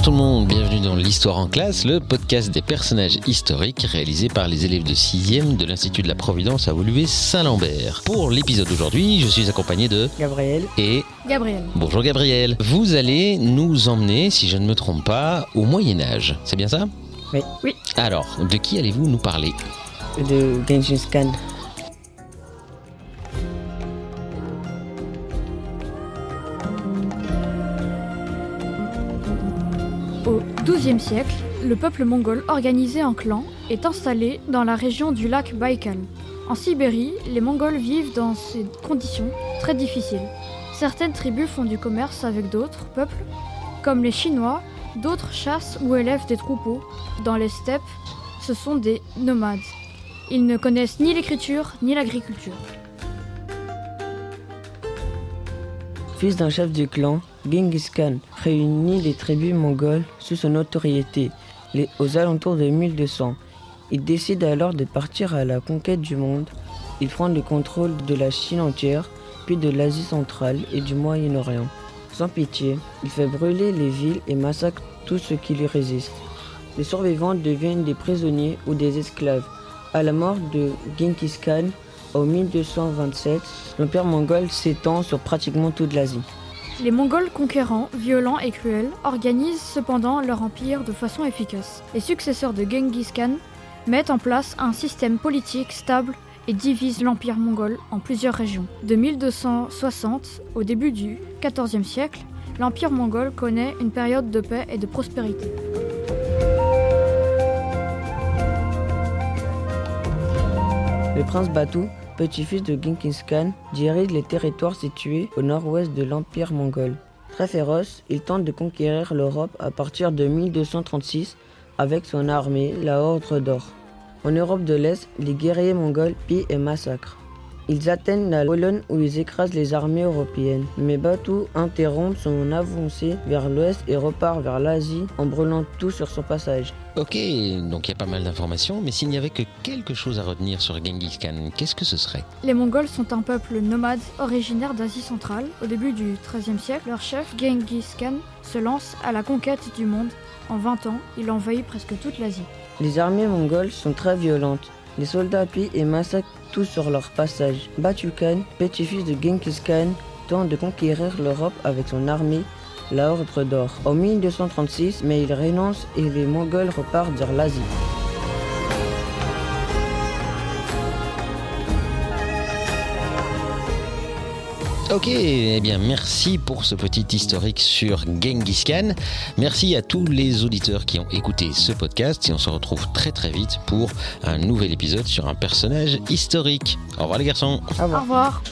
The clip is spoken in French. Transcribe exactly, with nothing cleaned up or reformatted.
Bonjour tout le monde, bienvenue dans l'Histoire en Classe, le podcast des personnages historiques réalisé par les élèves de sixième de l'Institut de la Providence à Woluwe-Saint-Lambert. Pour l'épisode d'aujourd'hui, je suis accompagné de... Gabriel. Et... Gabriel. Bonjour Gabriel. Vous allez nous emmener, si je ne me trompe pas, au Moyen-Âge, c'est bien ça ? Oui. Oui. Alors, de qui allez-vous nous parler ? De Gengis Khan. Au douzième siècle, le peuple mongol organisé en clans est installé dans la région du lac Baïkal. En Sibérie, les Mongols vivent dans ces conditions très difficiles. Certaines tribus font du commerce avec d'autres peuples, comme les Chinois, d'autres chassent ou élèvent des troupeaux. Dans les steppes, ce sont des nomades. Ils ne connaissent ni l'écriture ni l'agriculture. Fils d'un chef du clan, Gengis Khan réunit les tribus mongoles sous son autorité les, aux alentours de mille deux cents. Il décide alors de partir à la conquête du monde. Il prend le contrôle de la Chine entière, puis de l'Asie centrale et du Moyen-Orient. Sans pitié, il fait brûler les villes et massacre tout ce qui lui résiste. Les survivants deviennent des prisonniers ou des esclaves. À la mort de Gengis Khan, en mille deux cent vingt-sept, l'empire mongol s'étend sur pratiquement toute l'Asie. Les Mongols conquérants, violents et cruels, organisent cependant leur empire de façon efficace. Les successeurs de Gengis Khan mettent en place un système politique stable et divisent l'empire mongol en plusieurs régions. De mille deux cent soixante, au début du quatorzième siècle, l'empire mongol connaît une période de paix et de prospérité. Le prince Batu, petit-fils de Gengis Khan, dirige les territoires situés au nord-ouest de l'Empire mongol. Très féroce, il tente de conquérir l'Europe à partir de mille deux cent trente-six avec son armée, la Horde d'Or. En Europe de l'Est, les guerriers mongols pillent et massacrent. Ils atteignent la Pologne où ils écrasent les armées européennes. Mais Batu interrompt son avancée vers l'Ouest et repart vers l'Asie en brûlant tout sur son passage. Ok, donc il y a pas mal d'informations, mais s'il n'y avait que quelque chose à retenir sur Gengis Khan, qu'est-ce que ce serait ? Les Mongols sont un peuple nomade originaire d'Asie centrale. Au début du treizième siècle, leur chef Gengis Khan se lance à la conquête du monde. En vingt ans, il envahit presque toute l'Asie. Les armées mongoles sont très violentes. Les soldats pillent et massacrent tout sur leur passage. Batu Khan, petit-fils de Gengis Khan, tente de conquérir l'Europe avec son armée, la Horde d'Or. En mille deux cent trente-six, mais il renonce et les Mongols repartent vers l'Asie. Ok, eh bien merci pour ce petit historique sur Gengis Khan. Merci à tous les auditeurs qui ont écouté ce podcast et on se retrouve très très vite pour un nouvel épisode sur un personnage historique. Au revoir les garçons. Au revoir. Au revoir.